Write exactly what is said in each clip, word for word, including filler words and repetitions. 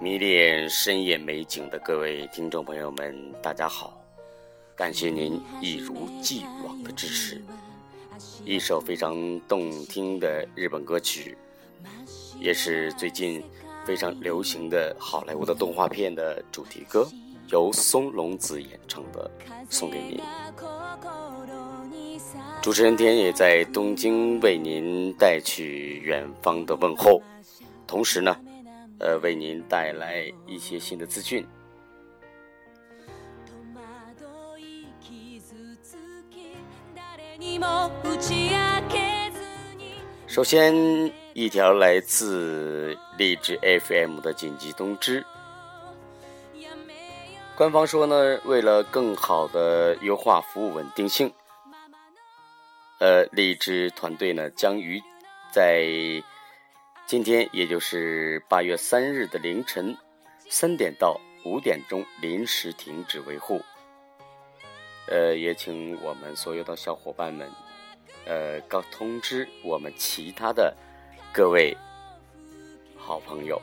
迷恋深夜美景的各位听众朋友们，大家好，感谢您一如既往的支持。一首非常动听的日本歌曲，也是最近非常流行的好莱坞的动画片的主题歌，由松隆子演唱的《送给您》。主持人天也在东京为您带去远方的问候，同时呢呃，为您带来一些新的资讯。首先，一条来自荔枝 F M 的紧急通知。官方说呢，为了更好的优化服务稳定性，呃，荔枝团队呢将于在今天，也就是八月三日的凌晨三点到五点钟临时停止维护。呃，也请我们所有的小伙伴们，呃，告通知我们其他的各位好朋友。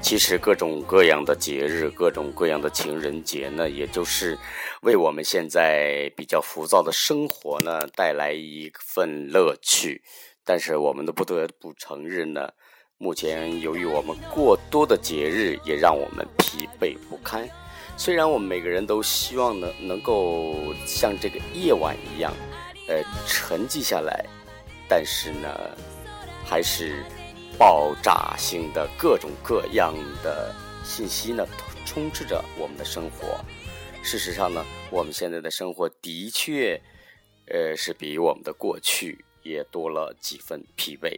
其实各种各样的节日，各种各样的情人节呢，也就是为我们现在比较浮躁的生活呢带来一份乐趣。但是我们都不得不承认呢，目前由于我们过多的节日，也让我们疲惫不堪。虽然我们每个人都希望呢能够像这个夜晚一样呃，沉寂下来，但是呢还是爆炸性的各种各样的信息呢充斥着我们的生活。事实上呢，我们现在的生活的确呃，是比我们的过去也多了几分疲惫。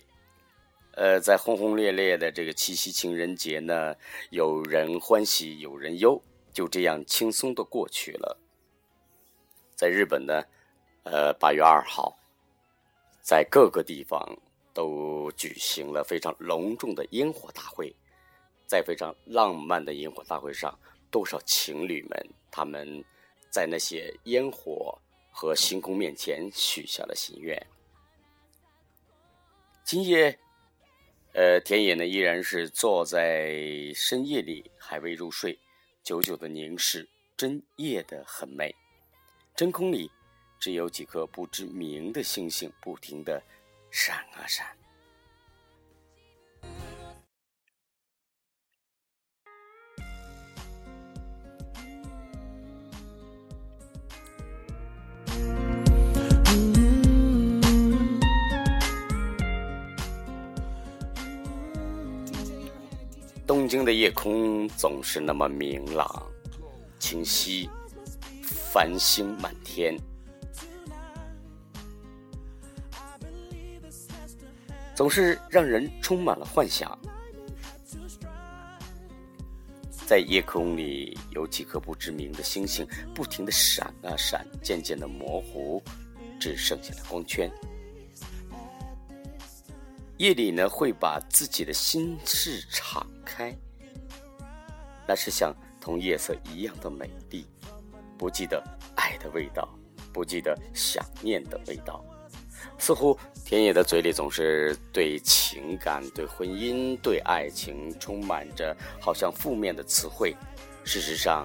呃，在轰轰烈烈的这个七夕情人节呢，有人欢喜有人忧，就这样轻松的过去了。在日本呢呃，八月二号在各个地方都举行了非常隆重的烟火大会。在非常浪漫的烟火大会上，多少情侣们他们在那些烟火和星空面前许下了心愿。今夜呃，田野呢依然是坐在深夜里还未入睡，久久的凝视真夜的很美。真空里只有几颗不知名的星星不停的闪啊闪。东京的夜空总是那么明朗清晰，繁星满天。总是让人充满了幻想。在夜空里有几颗不知名的星星不停地闪啊闪，渐渐的模糊，只剩下了光圈。夜里呢会把自己的心事敞开，那是像同夜色一样的美丽。不记得爱的味道，不记得想念的味道。似乎田野的嘴里总是对情感、对婚姻、对爱情充满着好像负面的词汇。事实上，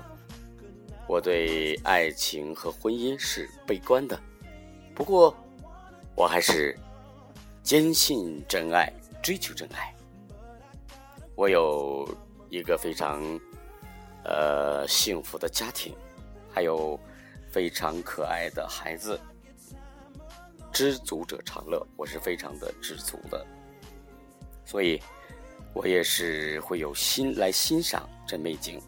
我对爱情和婚姻是悲观的，不过我还是坚信真爱，追求真爱。我有一个非常呃幸福的家庭，还有非常可爱的孩子。知足者常乐，我是非常的知足的，所以我也是会有心来欣赏真美景。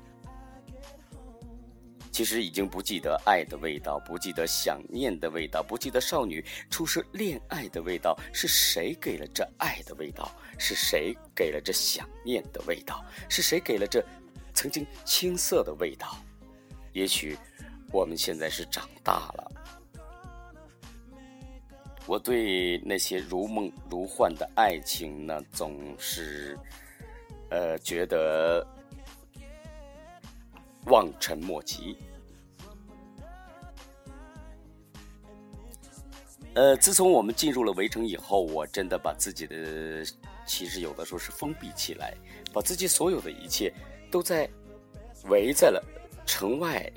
其实已经不记得爱的味道，不记得想念的味道，不记得少女初涉恋爱的味道。是谁给了这爱的味道？是谁给了这想念的味道？是谁给了这曾经青涩的味道？也许我们现在是长大了，我对那些如梦如幻的爱情呢，总是呃觉得望尘莫及。呃，自从我们进入了围城以后，我真的把自己的其实有的时候是封闭起来，把自己所有的一切都在围在了城外。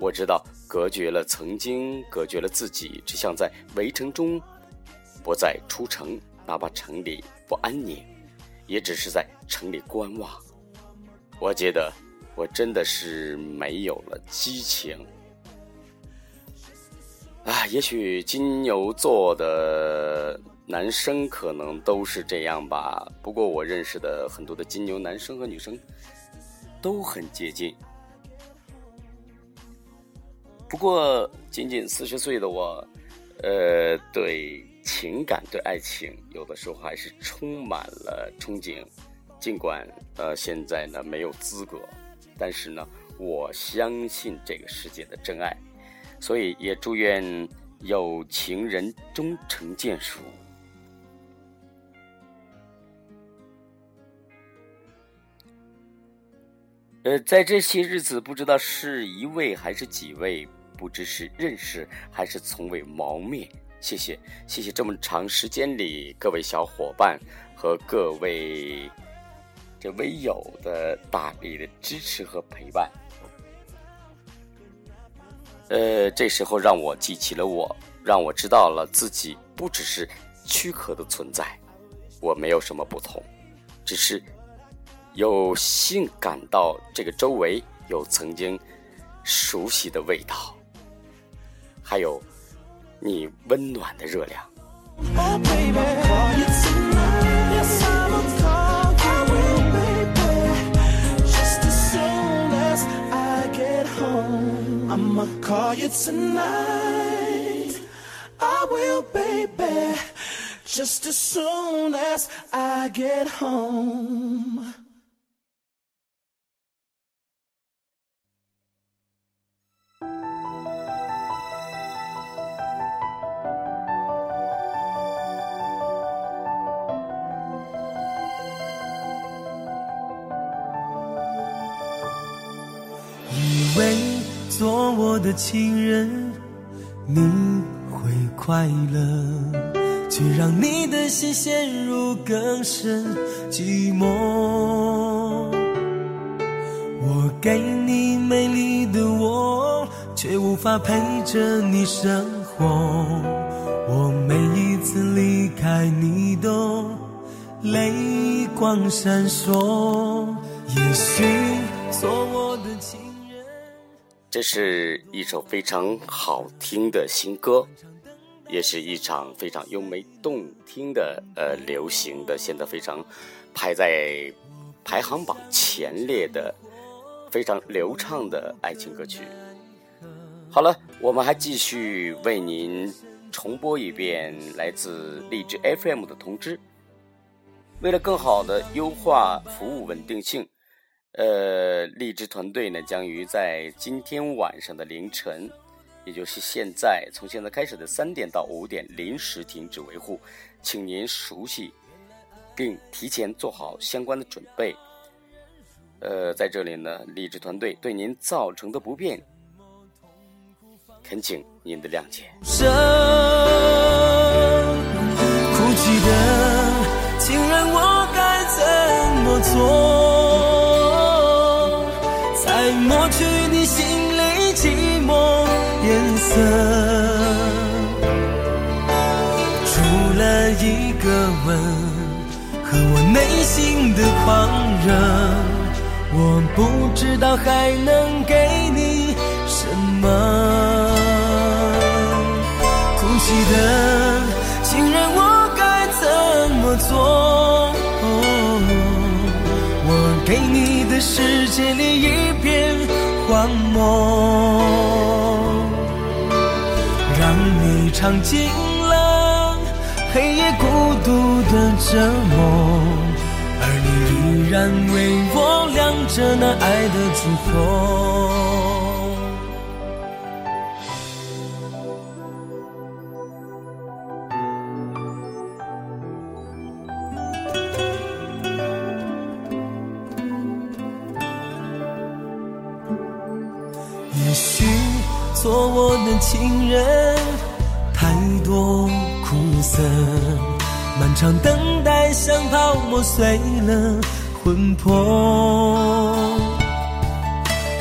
我知道隔绝了曾经，隔绝了自己，只想在围城中不再出城，哪怕城里不安宁，也只是在城里观望。我觉得我真的是没有了激情啊！也许金牛座的男生可能都是这样吧，不过我认识的很多的金牛男生和女生都很接近。不过仅仅四十岁的我，呃，对情感、对爱情，有的时候还是充满了憧憬。尽管呃现在呢没有资格，但是呢，我相信这个世界的真爱，所以也祝愿有情人终成眷属。呃，在这些日子，不知道是一位还是几位。不知是认识还是从未磨灭，谢谢谢谢这么长时间里各位小伙伴和各位这微友的大力的支持和陪伴。呃，这时候让我记起了我，让我知道了自己不只是躯壳的存在，我没有什么不同，只是有幸感到这个周围有曾经熟悉的味道。还有你温暖的热量。以为做我的情人你会快乐，却让你的心陷入更深寂寞。我给你美丽的我，却无法陪着你生活。我每一次离开你都泪光闪烁。也许做我的情人，这是一首非常好听的新歌，也是一场非常优美动听的呃流行的，现在非常排在排行榜前列的非常流畅的爱情歌曲。好了，我们还继续为您重播一遍来自荔枝 F M 的通知。为了更好的优化服务稳定性，呃，荔枝团队呢将于在今天晚上的凌晨，也就是现在，从现在开始的三点到五点临时停止维护，请您熟悉并提前做好相关的准备。呃，在这里呢，荔枝团队对您造成的不便，恳请您的谅解。哭泣的情人，我该怎么做？抹去你心里寂寞颜色，除了一个吻和我内心的狂热，我不知道还能给你什么。哭泣的情人，我该怎么做？我给你的世界里一片荒漠，让你尝尽了黑夜孤独的折磨，而你依然为我亮着那爱的烛火。做我的情人，太多苦涩，漫长等待像泡沫碎了魂魄。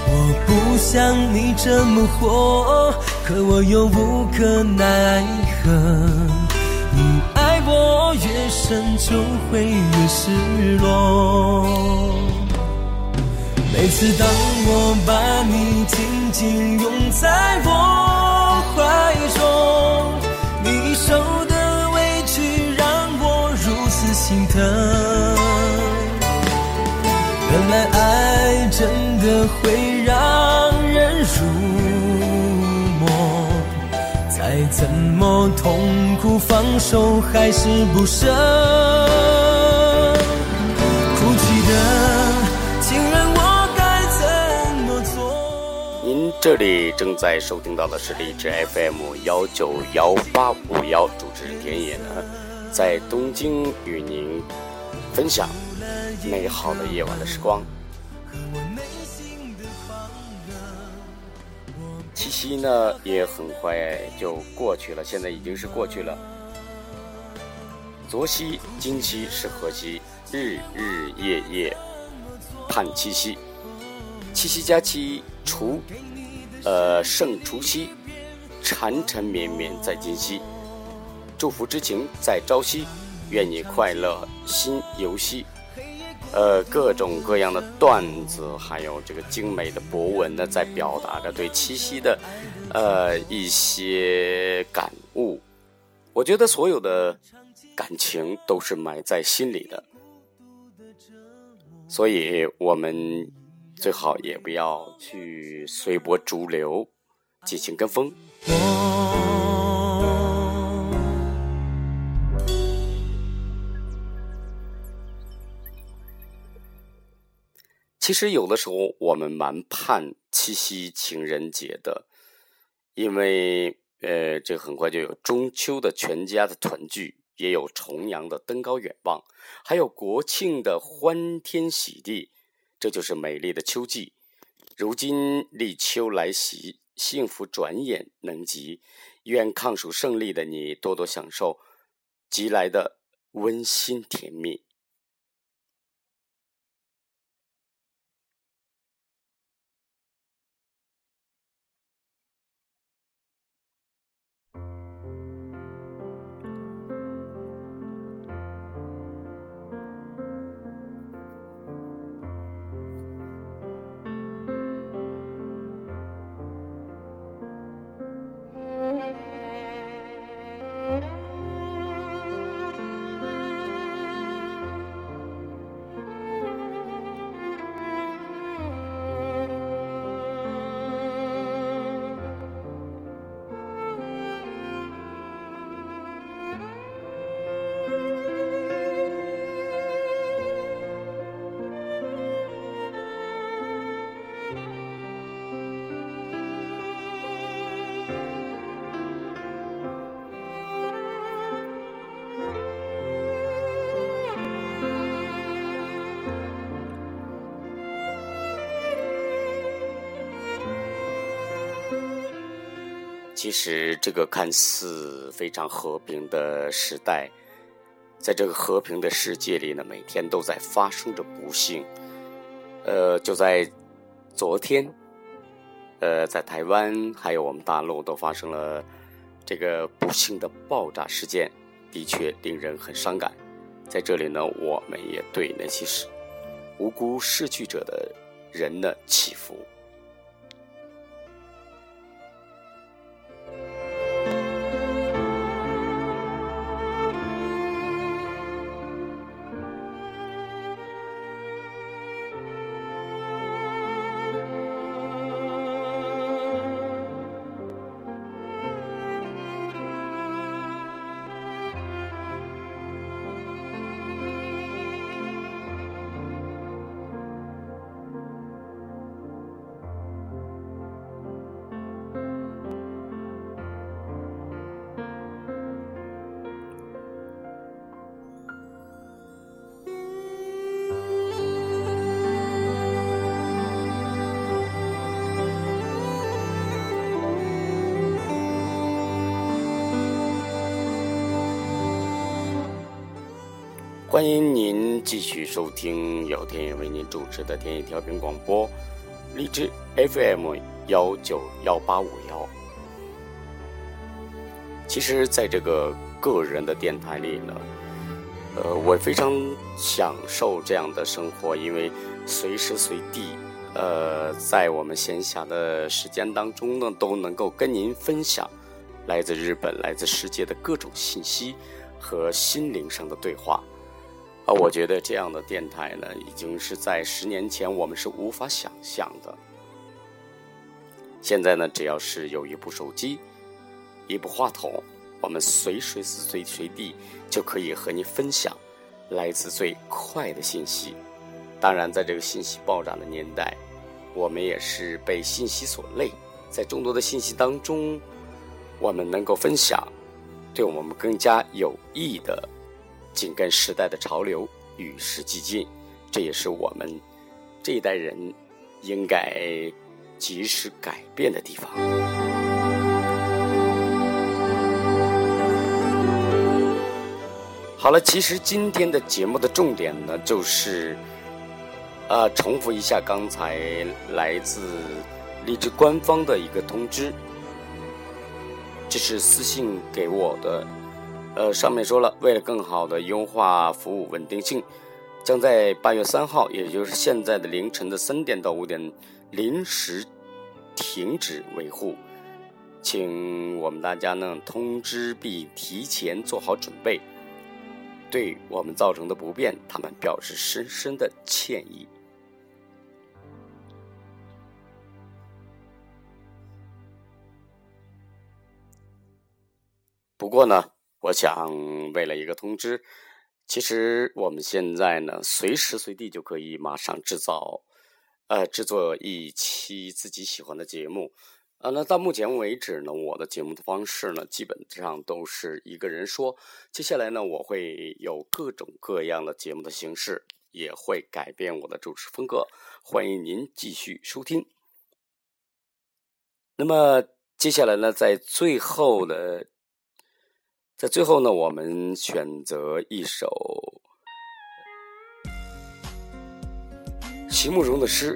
我不想你这么活，可我又无可奈何。你爱我越深就会越失落，每次当我把你紧紧拥在我怀中，你受的委屈让我如此心疼。原来爱真的会让人入魔，再怎么痛苦放手还是不舍，哭泣的情人我该怎么做？您这里正在收听到的是荔枝 F M 幺九幺八五幺，主持人田野呢，在东京与您分享美好的夜晚的时光。七夕呢也很快就过去了，现在已经是过去了。昨夕今夕是何夕？日日夜夜盼七夕，七夕佳期除，呃，胜除夕，缠缠绵绵在今夕，祝福之情在朝夕，愿你快乐心游戏，呃，各种各样的段子，还有这个精美的博文呢，在表达着对七夕的，呃，一些感悟。我觉得所有的感情都是埋在心里的。所以我们最好也不要去随波逐流，尽情跟风。其实有的时候我们蛮盼七夕情人节的，因为呃，这很快就有中秋的全家的团聚，也有重阳的登高远望，还有国庆的欢天喜地，这就是美丽的秋季。如今立秋来袭，幸福转眼能及，愿抗暑胜利的你多多享受即来的温馨甜蜜。其实这个看似非常和平的时代，在这个和平的世界里呢，每天都在发生着不幸。呃，就在昨天，呃，在台湾还有我们大陆都发生了这个不幸的爆炸事件，的确令人很伤感。在这里呢，我们也对那些无辜逝去者的人呢祈福。欢迎您继续收听由天野为您主持的天野调频广播，荔枝 F M 一九一八五幺。其实在这个个人的电台里呢，呃，我非常享受这样的生活，因为随时随地，呃，在我们闲暇的时间当中呢，都能够跟您分享来自日本、来自世界的各种信息和心灵上的对话。啊，我觉得这样的电台呢，已经是在十年前我们是无法想象的。现在呢，只要是有一部手机，一部话筒，我们随时随随地就可以和你分享来自最快的信息。当然，在这个信息爆炸的年代，我们也是被信息所累，在众多的信息当中，我们能够分享对我们更加有益的，紧跟时代的潮流，与时俱进，这也是我们这一代人应该及时改变的地方。好了，其实今天的节目的重点呢，就是，呃，重复一下刚才来自荔枝官方的一个通知，这是私信给我的，呃，上面说了，为了更好的优化服务稳定性，将在八月三号，也就是现在的凌晨的三点到五点，临时停止维护，请我们大家呢通知并提前做好准备。对我们造成的不便，他们表示深深的歉意。不过呢，我想为了一个通知，其实我们现在呢，随时随地就可以马上制造，呃，制作一期自己喜欢的节目。啊，那到目前为止呢，我的节目的方式呢，基本上都是一个人说。接下来呢，我会有各种各样的节目的形式，也会改变我的主持风格。欢迎您继续收听。那么接下来呢，在最后的，在最后呢，我们选择一首席慕容的诗。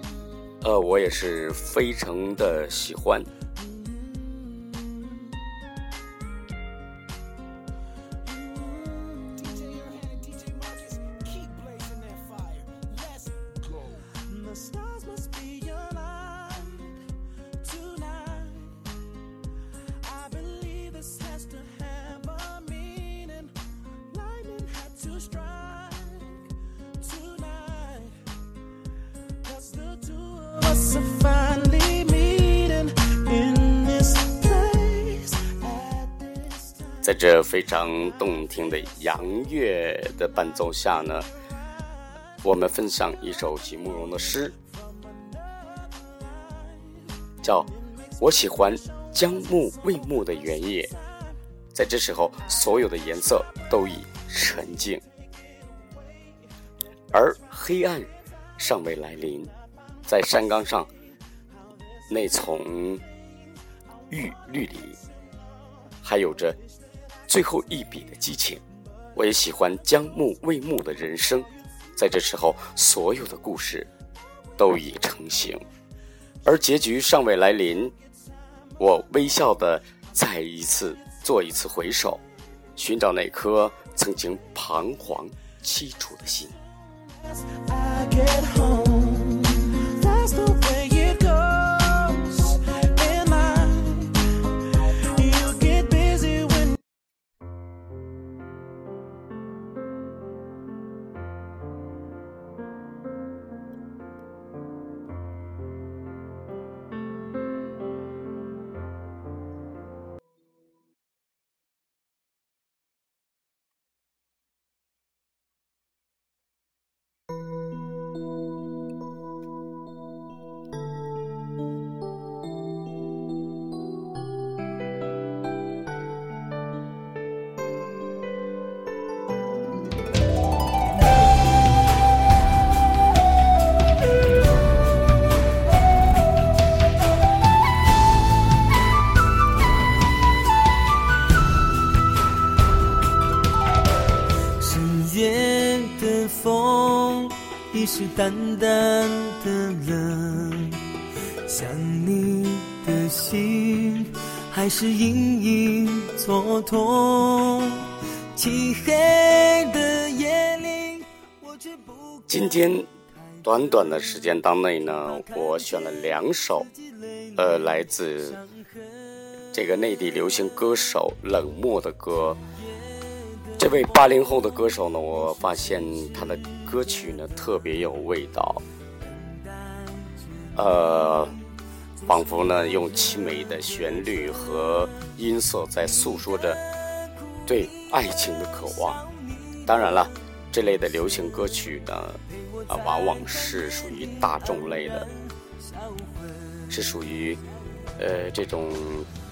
呃，我也是非常的喜欢。在这非常动听的洋乐的伴奏下呢，我们分享一首席慕容的诗，叫《我喜欢将暮未暮的原野》。在这时候，所有的颜色都已沉静，而黑暗尚未来临。在山岗上那丛玉绿里，还有着最后一笔的激情。我也喜欢将暮未暮的人生，在这时候，所有的故事都已成型，而结局尚未来临。我微笑的再一次做一次回首，寻找那颗曾经彷徨凄楚的心。你是淡淡的冷，想你的心还是隐隐作痛，漆黑的夜里我只不过。今天短短的时间当内呢，我选了两首呃，来自这个内地流行歌手冷漠的歌。这位八零后的歌手呢，我发现他的歌曲呢特别有味道，呃，仿佛呢用凄美的旋律和音色在诉说着对爱情的渴望。当然了，这类的流行歌曲呢，啊，往往是属于大众类的，是属于呃这种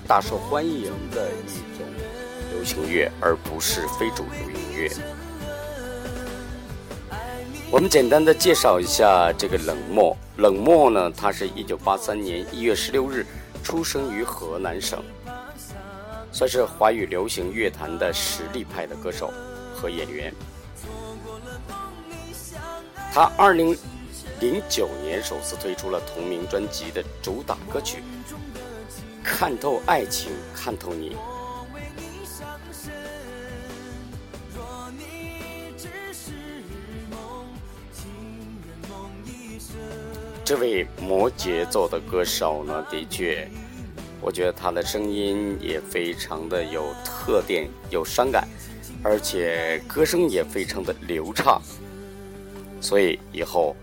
大受欢迎的一种流行乐，而不是非主流音乐。我们简单的介绍一下这个冷漠。冷漠呢，他是一九八三年一月十六日出生于河南省，算是华语流行乐坛的实力派的歌手和演员。他二零零九年首次推出了同名专辑的主打歌曲《看透爱情，看透你》。这位摩羯座的歌手呢，的确我觉得他的声音也非常的有特点，有伤感，而且歌声也非常的流畅。所以以后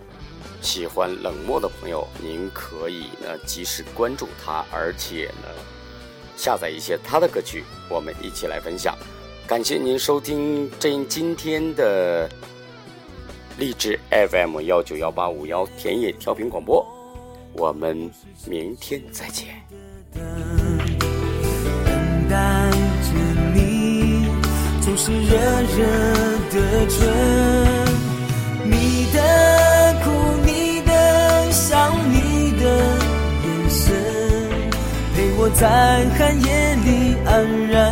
喜欢冷漠的朋友，您可以呢及时关注他，而且呢下载一些他的歌曲，我们一起来分享。感谢您收听这今天的励志 F M 幺九幺八五幺田野调频广播，我们明天再见。等待着你，总是热热的春，你的哭，你的笑，你的眼神，陪我在寒夜里安然。